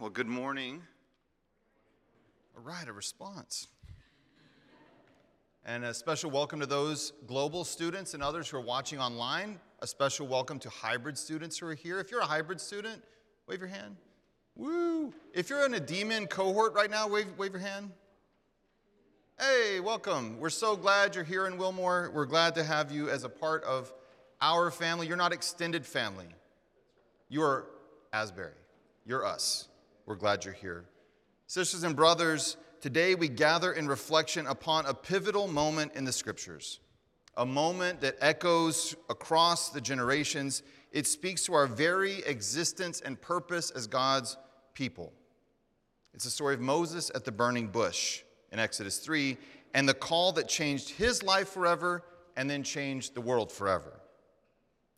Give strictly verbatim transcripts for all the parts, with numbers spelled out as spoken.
Well, good morning. All right, a response. And a special welcome to those global students and others who are watching online. A special welcome to hybrid students who are here. If you're a hybrid student, wave your hand. Woo! If you're in a D M N cohort right now, wave, wave your hand. Hey, welcome. We're so glad you're here in Wilmore. We're glad to have you as a part of our family. You're not extended family. You are Asbury. You're us. We're glad you're here. Sisters and brothers, today we gather in reflection upon a pivotal moment in the Scriptures, a moment that echoes across the generations. It speaks to our very existence and purpose as God's people. It's the story of Moses at the burning bush in Exodus three, and the call that changed his life forever and then changed the world forever.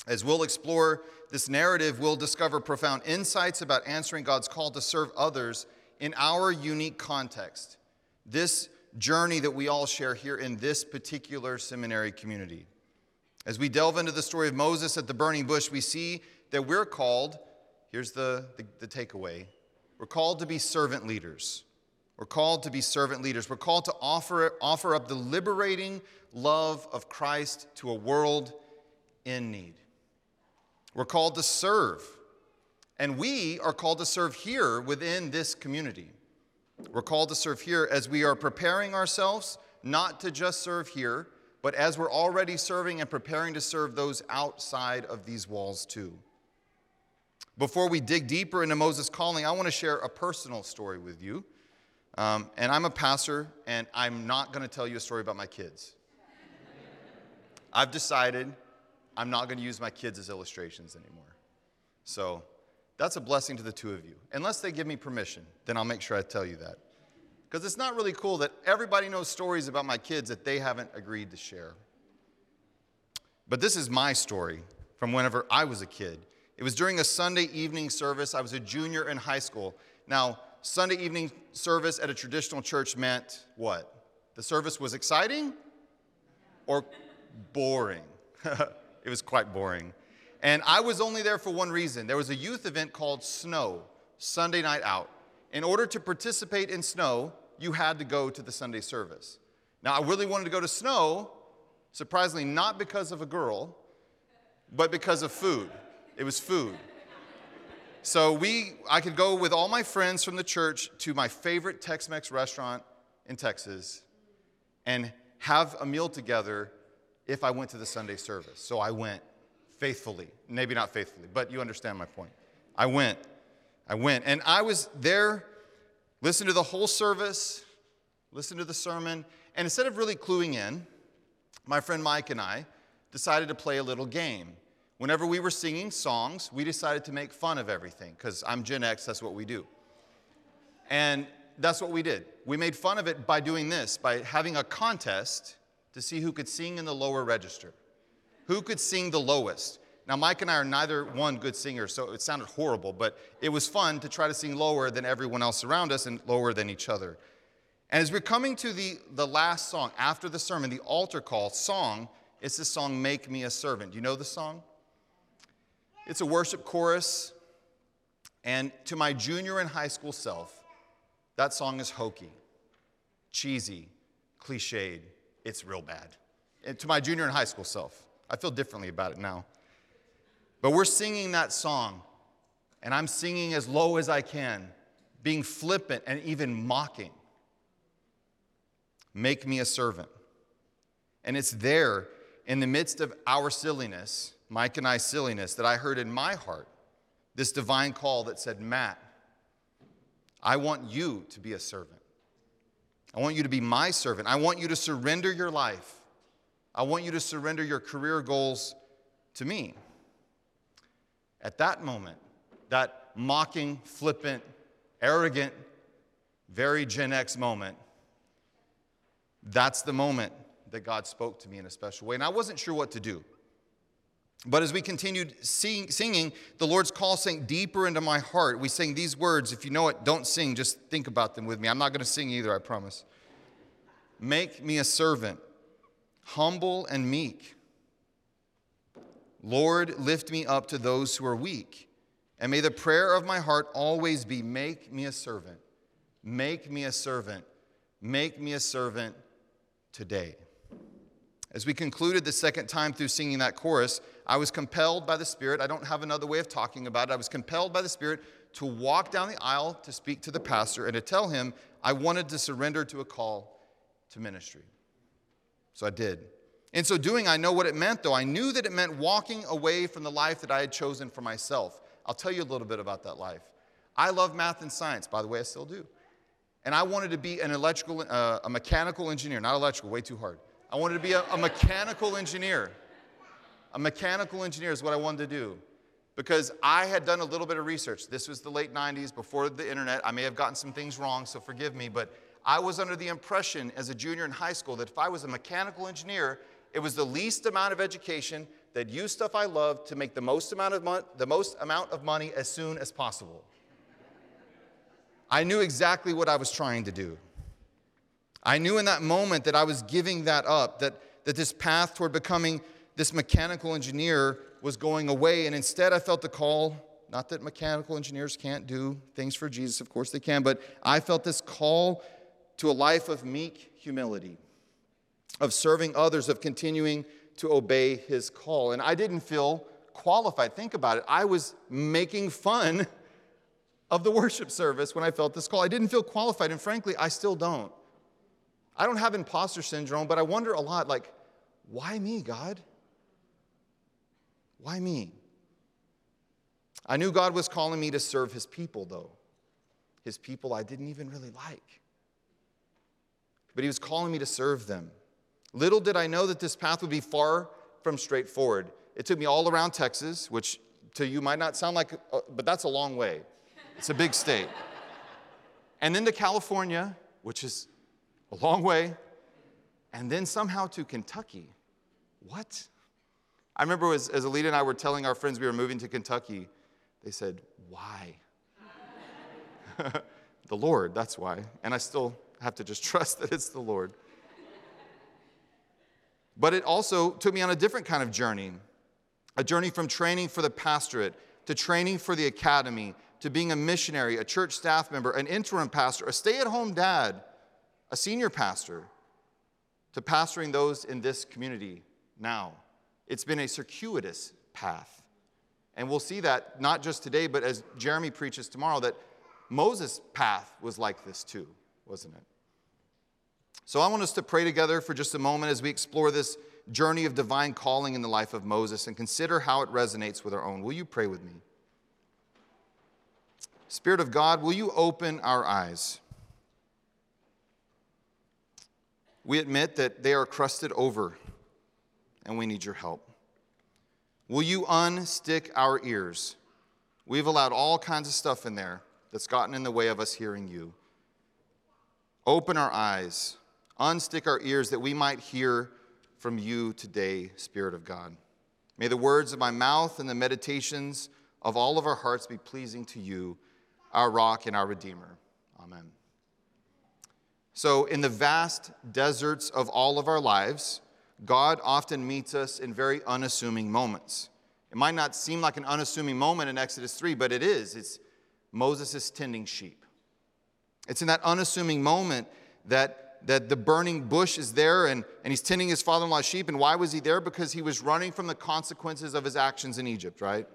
As we'll explore this narrative, we'll discover profound insights about answering God's call to serve others in our unique context, this journey that we all share here in this particular seminary community. As we delve into the story of Moses at the burning bush, we see that we're called, here's the, the, the takeaway, we're called to be servant leaders. We're called to be servant leaders. We're called to offer, offer up the liberating love of Christ to a world in need. We're called to serve, and we are called to serve here within this community. We're called to serve here as we are preparing ourselves not to just serve here, but as we're already serving and preparing to serve those outside of these walls too. Before we dig deeper into Moses' calling, I want to share a personal story with you. Um, and I'm a pastor, and I'm not going to tell you a story about my kids. I've decided I'm not going to use my kids as illustrations anymore. So that's a blessing to the two of you. Unless they give me permission, then I'll make sure I tell you that. Because it's not really cool that everybody knows stories about my kids that they haven't agreed to share. But this is my story from whenever I was a kid. It was during a Sunday evening service. I was a junior in high school. Now, Sunday evening service at a traditional church meant what? The service was exciting or boring? It was quite boring. And I was only there for one reason. There was a youth event called Snow, Sunday Night Out. In order to participate in Snow, you had to go to the Sunday service. Now, I really wanted to go to Snow, surprisingly, not because of a girl, but because of food. It was food. So we, I could go with all my friends from the church to my favorite Tex-Mex restaurant in Texas and have a meal together if I went to the Sunday service. So I went faithfully, maybe not faithfully, but you understand my point. I went, I went, and I was there, listened to the whole service, listened to the sermon, and instead of really cluing in, my friend Mike and I decided to play a little game. Whenever we were singing songs, we decided to make fun of everything, because I'm Gen X, that's what we do. And that's what we did. We made fun of it by doing this, by having a contest to see who could sing in the lower register, who could sing the lowest. Now, Mike and I are neither one good singer, so it sounded horrible, but it was fun to try to sing lower than everyone else around us and lower than each other. And as we're coming to the, the last song, after the sermon, the altar call song, it's the song, Make Me a Servant. Do you know the song? It's a worship chorus, and to my junior in high school self, that song is hokey, cheesy, cliched, it's real bad. And to my junior in high school self, I feel differently about it now. But we're singing that song, and I'm singing as low as I can, being flippant and even mocking. Make me a servant. And it's there in the midst of our silliness, Mike and I's silliness, that I heard in my heart, this divine call that said, Matt, I want you to be a servant. I want you to be my servant. I want you to surrender your life. I want you to surrender your career goals to me. At that moment, that mocking, flippant, arrogant, very Gen X moment, that's the moment that God spoke to me in a special way. And I wasn't sure what to do. But as we continued sing, singing, the Lord's call sank deeper into my heart. We sang these words. If you know it, don't sing. Just think about them with me. I'm not going to sing either, I promise. Make me a servant, humble and meek. Lord, lift me up to those who are weak And may the prayer of my heart always be, make me a servant. Make me a servant. Make me a servant today. As we concluded the second time through singing that chorus, I was compelled by the Spirit. I don't have another way of talking about it. I was compelled by the Spirit to walk down the aisle to speak to the pastor and to tell him I wanted to surrender to a call to ministry. So I did. In so doing, I know what it meant, though. I knew that it meant walking away from the life that I had chosen for myself. I'll tell you a little bit about that life. I love math and science. By the way, I still do. And I wanted to be an electrical, uh, a mechanical engineer. Not electrical, way too hard. I wanted to be a, a mechanical engineer. A mechanical engineer is what I wanted to do. Because I had done a little bit of research. This was the late nineties, before the internet. I may have gotten some things wrong, so forgive me. But I was under the impression as a junior in high school that if I was a mechanical engineer, it was the least amount of education that used stuff I loved to make the most amount of mon- the most amount of money as soon as possible. I knew exactly what I was trying to do. I knew in that moment that I was giving that up, that, that this path toward becoming this mechanical engineer was going away, and instead I felt the call, not that mechanical engineers can't do things for Jesus, of course they can, but I felt this call to a life of meek humility, of serving others, of continuing to obey his call. And I didn't feel qualified. Think about it. I was making fun of the worship service when I felt this call. I didn't feel qualified, and frankly, I still don't. I don't have imposter syndrome, but I wonder a lot, like, why me, God? Why me? I knew God was calling me to serve his people, though. His people I didn't even really like. But he was calling me to serve them. Little did I know that this path would be far from straightforward. It took me all around Texas, which to you might not sound like, but that's a long way. It's a big state. And then to California, which is a long way. And then somehow to Kentucky. What? I remember as, as Alita and I were telling our friends we were moving to Kentucky, they said, why? The Lord, that's why. And I still have to just trust that it's the Lord. But it also took me on a different kind of journey, a journey from training for the pastorate to training for the academy to being a missionary, a church staff member, an interim pastor, a stay-at-home dad, a senior pastor, to pastoring those in this community now. It's been a circuitous path. And we'll see that not just today, but as Jeremy preaches tomorrow, that Moses' path was like this too, wasn't it? So I want us to pray together for just a moment as we explore this journey of divine calling in the life of Moses and consider how it resonates with our own. Will you pray with me? Spirit of God, will you open our eyes? We admit that they are crusted over and we need your help. Will you unstick our ears? We've allowed all kinds of stuff in there that's gotten in the way of us hearing you. Open our eyes. Unstick our ears that we might hear from you today, Spirit of God. May the words of my mouth and the meditations of all of our hearts be pleasing to you, our rock and our Redeemer. Amen. So in the vast deserts of all of our lives, God often meets us in very unassuming moments. It might not seem like an unassuming moment in Exodus three, but it is. It's Moses' tending sheep. It's in that unassuming moment that, that the burning bush is there and, and he's tending his father-in-law's sheep. And why was he there? Because he was running from the consequences of his actions in Egypt, right?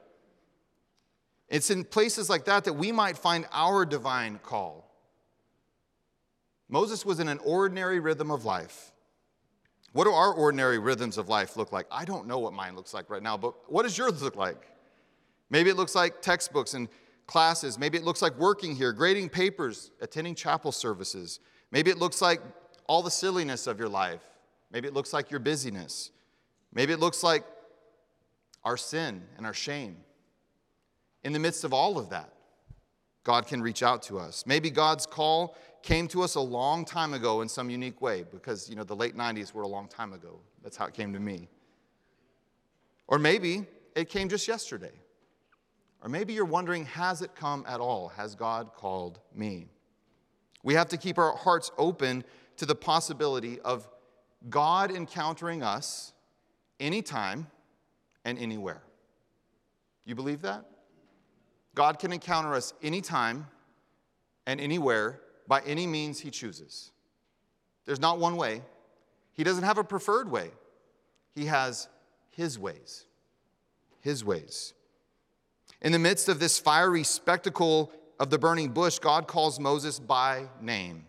It's in places like that that we might find our divine call. Moses was in an ordinary rhythm of life. What do our ordinary rhythms of life look like? I don't know what mine looks like right now, but what does yours look like? Maybe it looks like textbooks and classes. Maybe it looks like working here, grading papers, attending chapel services. Maybe it looks like all the silliness of your life. Maybe it looks like your busyness. Maybe it looks like our sin and our shame. In the midst of all of that, God can reach out to us. Maybe God's call came to us a long time ago in some unique way because, you know, the late nineties were a long time ago. That's how it came to me. Or maybe it came just yesterday. Or maybe you're wondering, has it come at all? Has God called me? We have to keep our hearts open to the possibility of God encountering us anytime and anywhere. You believe that? God can encounter us anytime and anywhere by any means he chooses. There's not one way. He doesn't have a preferred way. He has his ways. His ways. In the midst of this fiery spectacle of the burning bush, God calls Moses by name.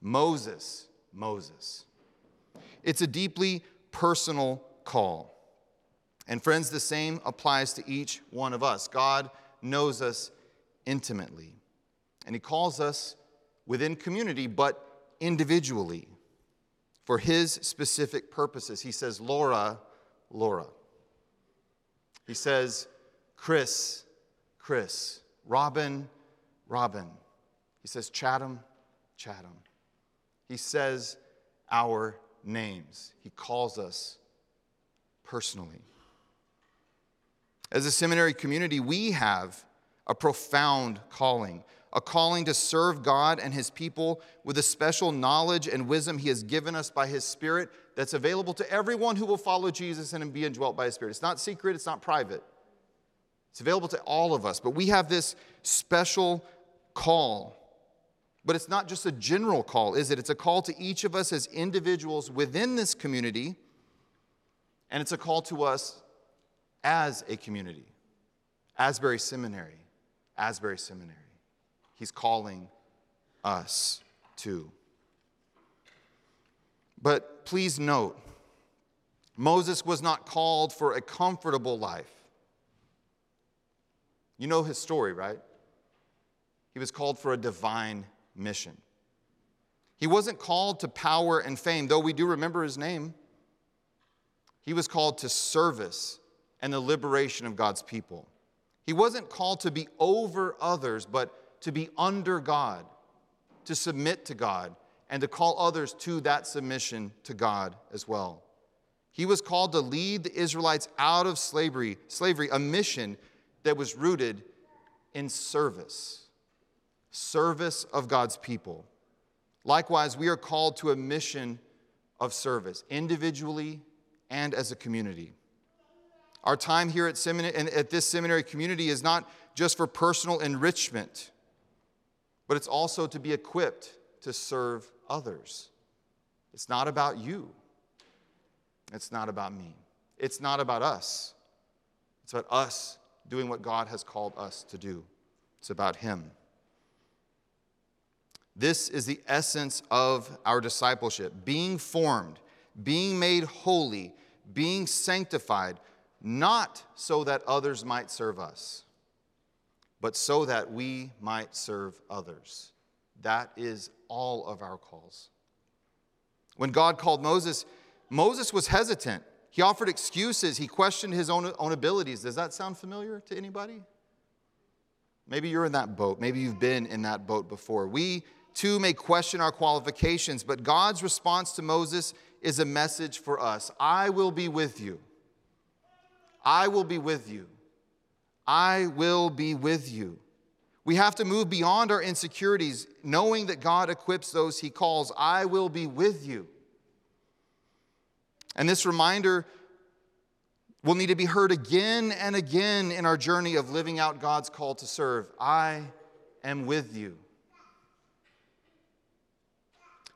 Moses, Moses. It's a deeply personal call. And friends, the same applies to each one of us. God knows us intimately, and he calls us within community, but individually for his specific purposes. He says, Laura, Laura. He says, Chris, Chris. Robin, Robin. He says, Chatham, Chatham. He says our names. He calls us personally. As a seminary community, we have a profound calling, a calling to serve God and his people with a special knowledge and wisdom he has given us by his Spirit that's available to everyone who will follow Jesus and be indwelt by his Spirit. It's not secret, it's not private. It's available to all of us, but we have this special call. But it's not just a general call, is it? It's a call to each of us as individuals within this community, and it's a call to us as a community. Asbury Seminary, Asbury Seminary. He's calling us too. But please note, Moses was not called for a comfortable life. You know his story, right? He was called for a divine mission. He wasn't called to power and fame, though we do remember his name. He was called to service and the liberation of God's people. He wasn't called to be over others, but to be under God, to submit to God, and to call others to that submission to God as well. He was called to lead the Israelites out of slavery, slavery, a mission that was rooted in service, service of God's people. Likewise, we are called to a mission of service, individually and as a community. Our time here at seminary and at this seminary community is not just for personal enrichment, but it's also to be equipped to serve others. It's not about you. It's not about me. It's not about us. It's about us doing what God has called us to do. It's about him. This is the essence of our discipleship, being formed, being made holy, being sanctified, not so that others might serve us, but so that we might serve others. That is all of our calls. When God called Moses, Moses was hesitant. He offered excuses. He questioned his own, own abilities. Does that sound familiar to anybody? Maybe you're in that boat. Maybe you've been in that boat before. We, too, may question our qualifications, but God's response to Moses is a message for us. I will be with you. I will be with you. I will be with you. We have to move beyond our insecurities, knowing that God equips those he calls. I will be with you. And this reminder will need to be heard again and again in our journey of living out God's call to serve. I am with you.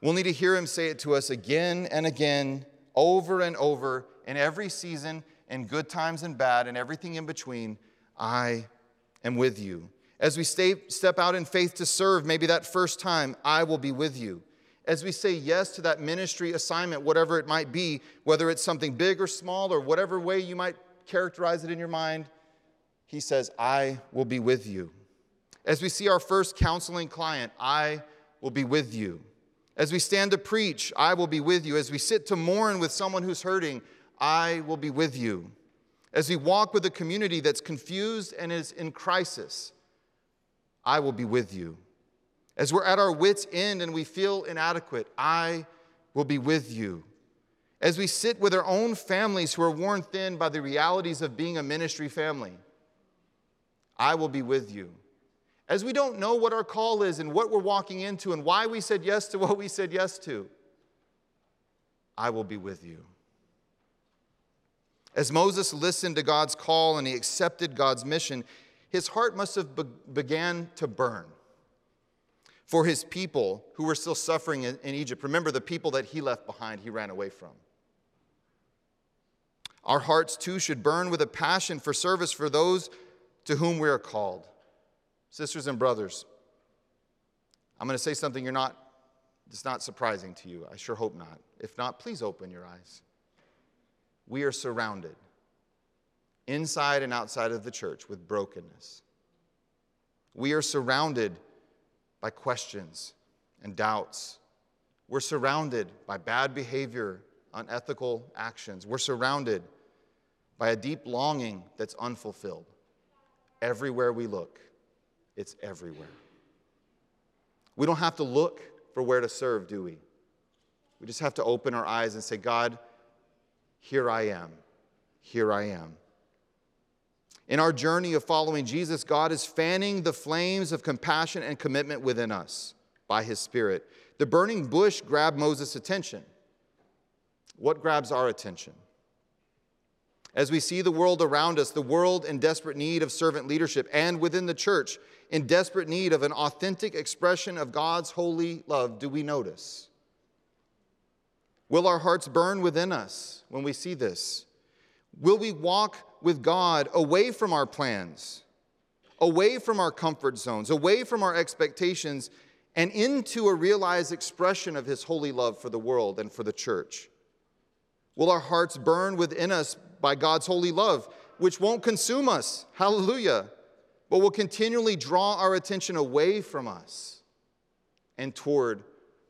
We'll need to hear him say it to us again and again, over and over, in every season, in good times and bad, and everything in between. I am with you. As we stay, step out in faith to serve, maybe that first time, I will be with you. As we say yes to that ministry assignment, whatever it might be, whether it's something big or small or whatever way you might characterize it in your mind, he says, I will be with you. As we see our first counseling client, I will be with you. As we stand to preach, I will be with you. As we sit to mourn with someone who's hurting, I will be with you. As we walk with a community that's confused and is in crisis, I will be with you. As we're at our wits' end and we feel inadequate, I will be with you. As we sit with our own families who are worn thin by the realities of being a ministry family, I will be with you. As we don't know what our call is and what we're walking into and why we said yes to what we said yes to, I will be with you. As Moses listened to God's call and he accepted God's mission, his heart must have be- began to burn for his people who were still suffering in, in Egypt. Remember, the people that he left behind, he ran away from. Our hearts, too, should burn with a passion for service for those to whom we are called. Sisters and brothers, I'm going to say something you're not, it's not surprising to you. I sure hope not. If not, please open your eyes. We are surrounded, inside and outside of the church, with brokenness. We are surrounded by questions and doubts. We're surrounded by bad behavior, unethical actions. We're surrounded by a deep longing that's unfulfilled. Everywhere we look, it's everywhere. We don't have to look for where to serve, do we? We just have to open our eyes and say, God, here I am. Here I am. In our journey of following Jesus, God is fanning the flames of compassion and commitment within us by his Spirit. The burning bush grabbed Moses' attention. What grabs our attention? As we see the world around us, the world in desperate need of servant leadership, and within the church in desperate need of an authentic expression of God's holy love, do we notice? Will our hearts burn within us when we see this? Will we walk with God away from our plans, away from our comfort zones, away from our expectations, and into a realized expression of his holy love for the world and for the church? Will our hearts burn within us by God's holy love, which won't consume us, hallelujah, but will continually draw our attention away from us and toward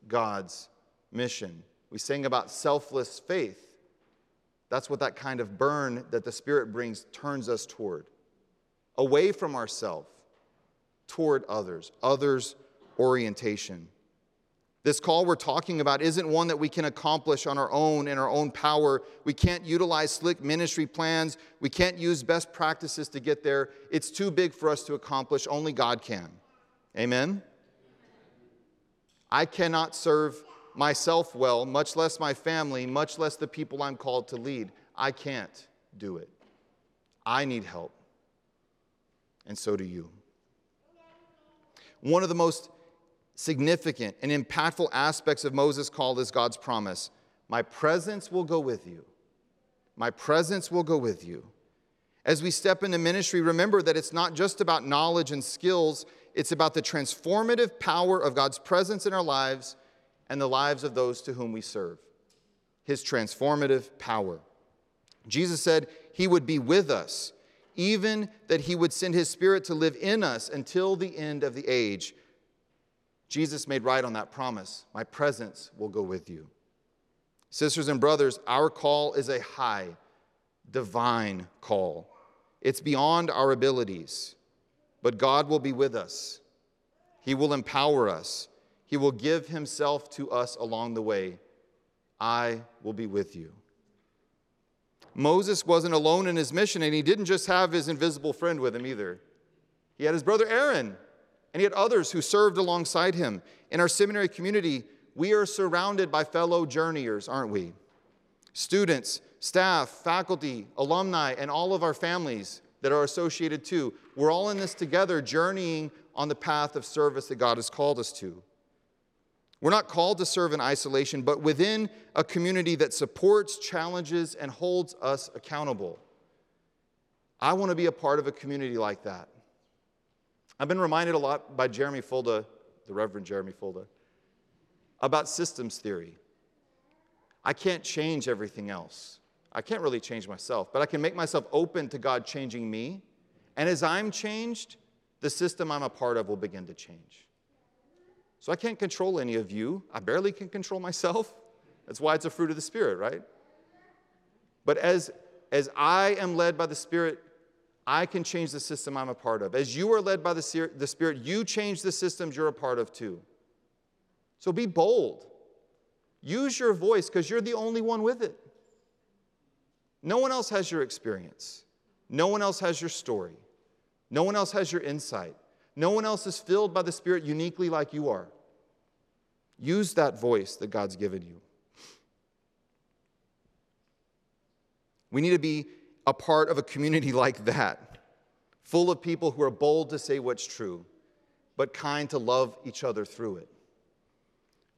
God's mission? We sang about selfless faith. That's what that kind of burn that the Spirit brings turns us toward, away from ourselves, toward others, others orientation. This call we're talking about isn't one that we can accomplish on our own, in our own power. We can't utilize slick ministry plans. We can't use best practices to get there. It's too big for us to accomplish. Only God can. Amen? I cannot serve myself well, much less my family, much less the people I'm called to lead. I can't do it. I need help. And so do you. One of the most significant and impactful aspects of Moses' call is God's promise. My presence will go with you. My presence will go with you. As we step into ministry, remember that it's not just about knowledge and skills. It's about the transformative power of God's presence in our lives and the lives of those to whom we serve. His transformative power. Jesus said he would be with us, even that he would send his Spirit to live in us until the end of the age. Jesus made right on that promise. My presence will go with you. Sisters and brothers, our call is a high, divine call. It's beyond our abilities, but God will be with us. He will empower us. He will give himself to us along the way. I will be with you. Moses wasn't alone in his mission, and he didn't just have his invisible friend with him either. He had his brother Aaron. And he had others who served alongside him. In our seminary community, we are surrounded by fellow journeyers, aren't we? Students, staff, faculty, alumni, and all of our families that are associated too. We're all in this together, journeying on the path of service that God has called us to. We're not called to serve in isolation, but within a community that supports, challenges, and holds us accountable. I want to be a part of a community like that. I've been reminded a lot by Jeremy Fulda, the Reverend Jeremy Fulda, about systems theory. I can't change everything else. I can't really change myself, but I can make myself open to God changing me. And as I'm changed, the system I'm a part of will begin to change. So I can't control any of you. I barely can control myself. That's why it's a fruit of the Spirit, right? But as, as I am led by the Spirit, I can change the system I'm a part of. As you are led by the Spirit, you change the systems you're a part of too. So be bold. Use your voice because you're the only one with it. No one else has your experience. No one else has your story. No one else has your insight. No one else is filled by the Spirit uniquely like you are. Use that voice that God's given you. We need to be a part of a community like that. full of people who are bold to say what's true, but kind to love each other through it.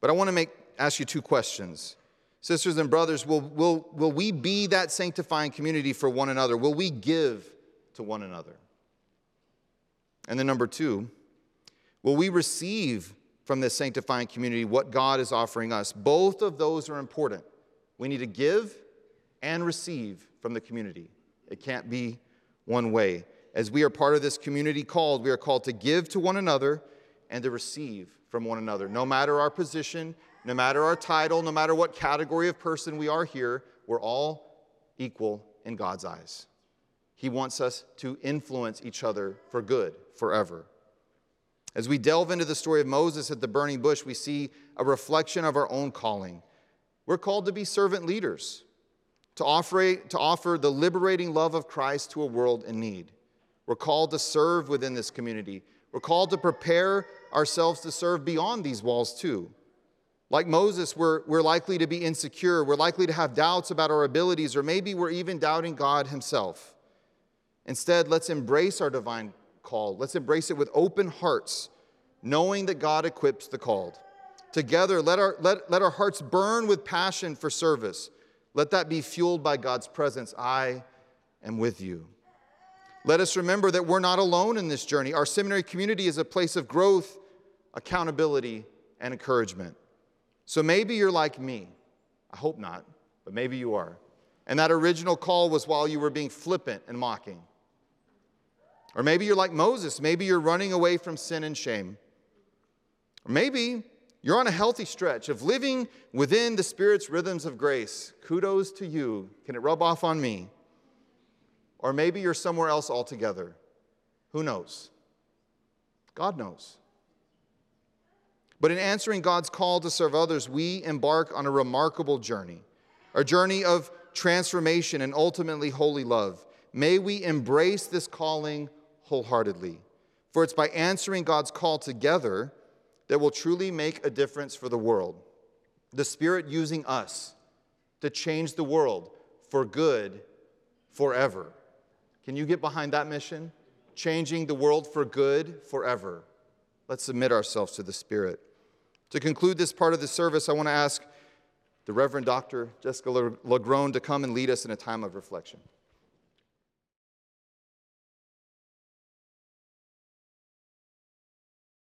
But I want to make, ask you two questions. Sisters and brothers, will, will, will we be that sanctifying community for one another? Will we give to one another? And then number two, will we receive from this sanctifying community what God is offering us? Both of those are important. We need to give and receive from the community. It can't be one way. As we are part of this community called, we are called to give to one another and to receive from one another. No matter our position, no matter our title, no matter what category of person we are here, we're all equal in God's eyes. He wants us to influence each other for good forever. As we delve into the story of Moses at the burning bush, we see a reflection of our own calling. We're called to be servant leaders, to offer, to offer the liberating love of Christ to a world in need. We're called to serve within this community. We're called to prepare ourselves to serve beyond these walls too. Like Moses, we're, we're likely to be insecure. We're likely to have doubts about our abilities, or maybe we're even doubting God himself. Instead, let's embrace our divine call. Let's embrace it with open hearts, knowing that God equips the called. Together, let our, let, let our hearts burn with passion for service. Let that be fueled by God's presence. I am with you. Let us remember that we're not alone in this journey. Our seminary community is a place of growth, accountability, and encouragement. So maybe you're like me. I hope not, but maybe you are. And that original call was while you were being flippant and mocking. Or maybe you're like Moses. Maybe you're running away from sin and shame. Or maybe you're on a healthy stretch of living within the Spirit's rhythms of grace. Kudos to you. Can it rub off on me? Or maybe you're somewhere else altogether. Who knows? God knows. But in answering God's call to serve others, we embark on a remarkable journey, a journey of transformation and ultimately holy love. May we embrace this calling wholeheartedly, for it's by answering God's call together that will truly make a difference for the world. The Spirit using us to change the world for good forever. Can you get behind that mission? Changing the world for good forever. Let's submit ourselves to the Spirit. To conclude this part of the service, I want to ask the Reverend Doctor Jessica Lagrone to come and lead us in a time of reflection.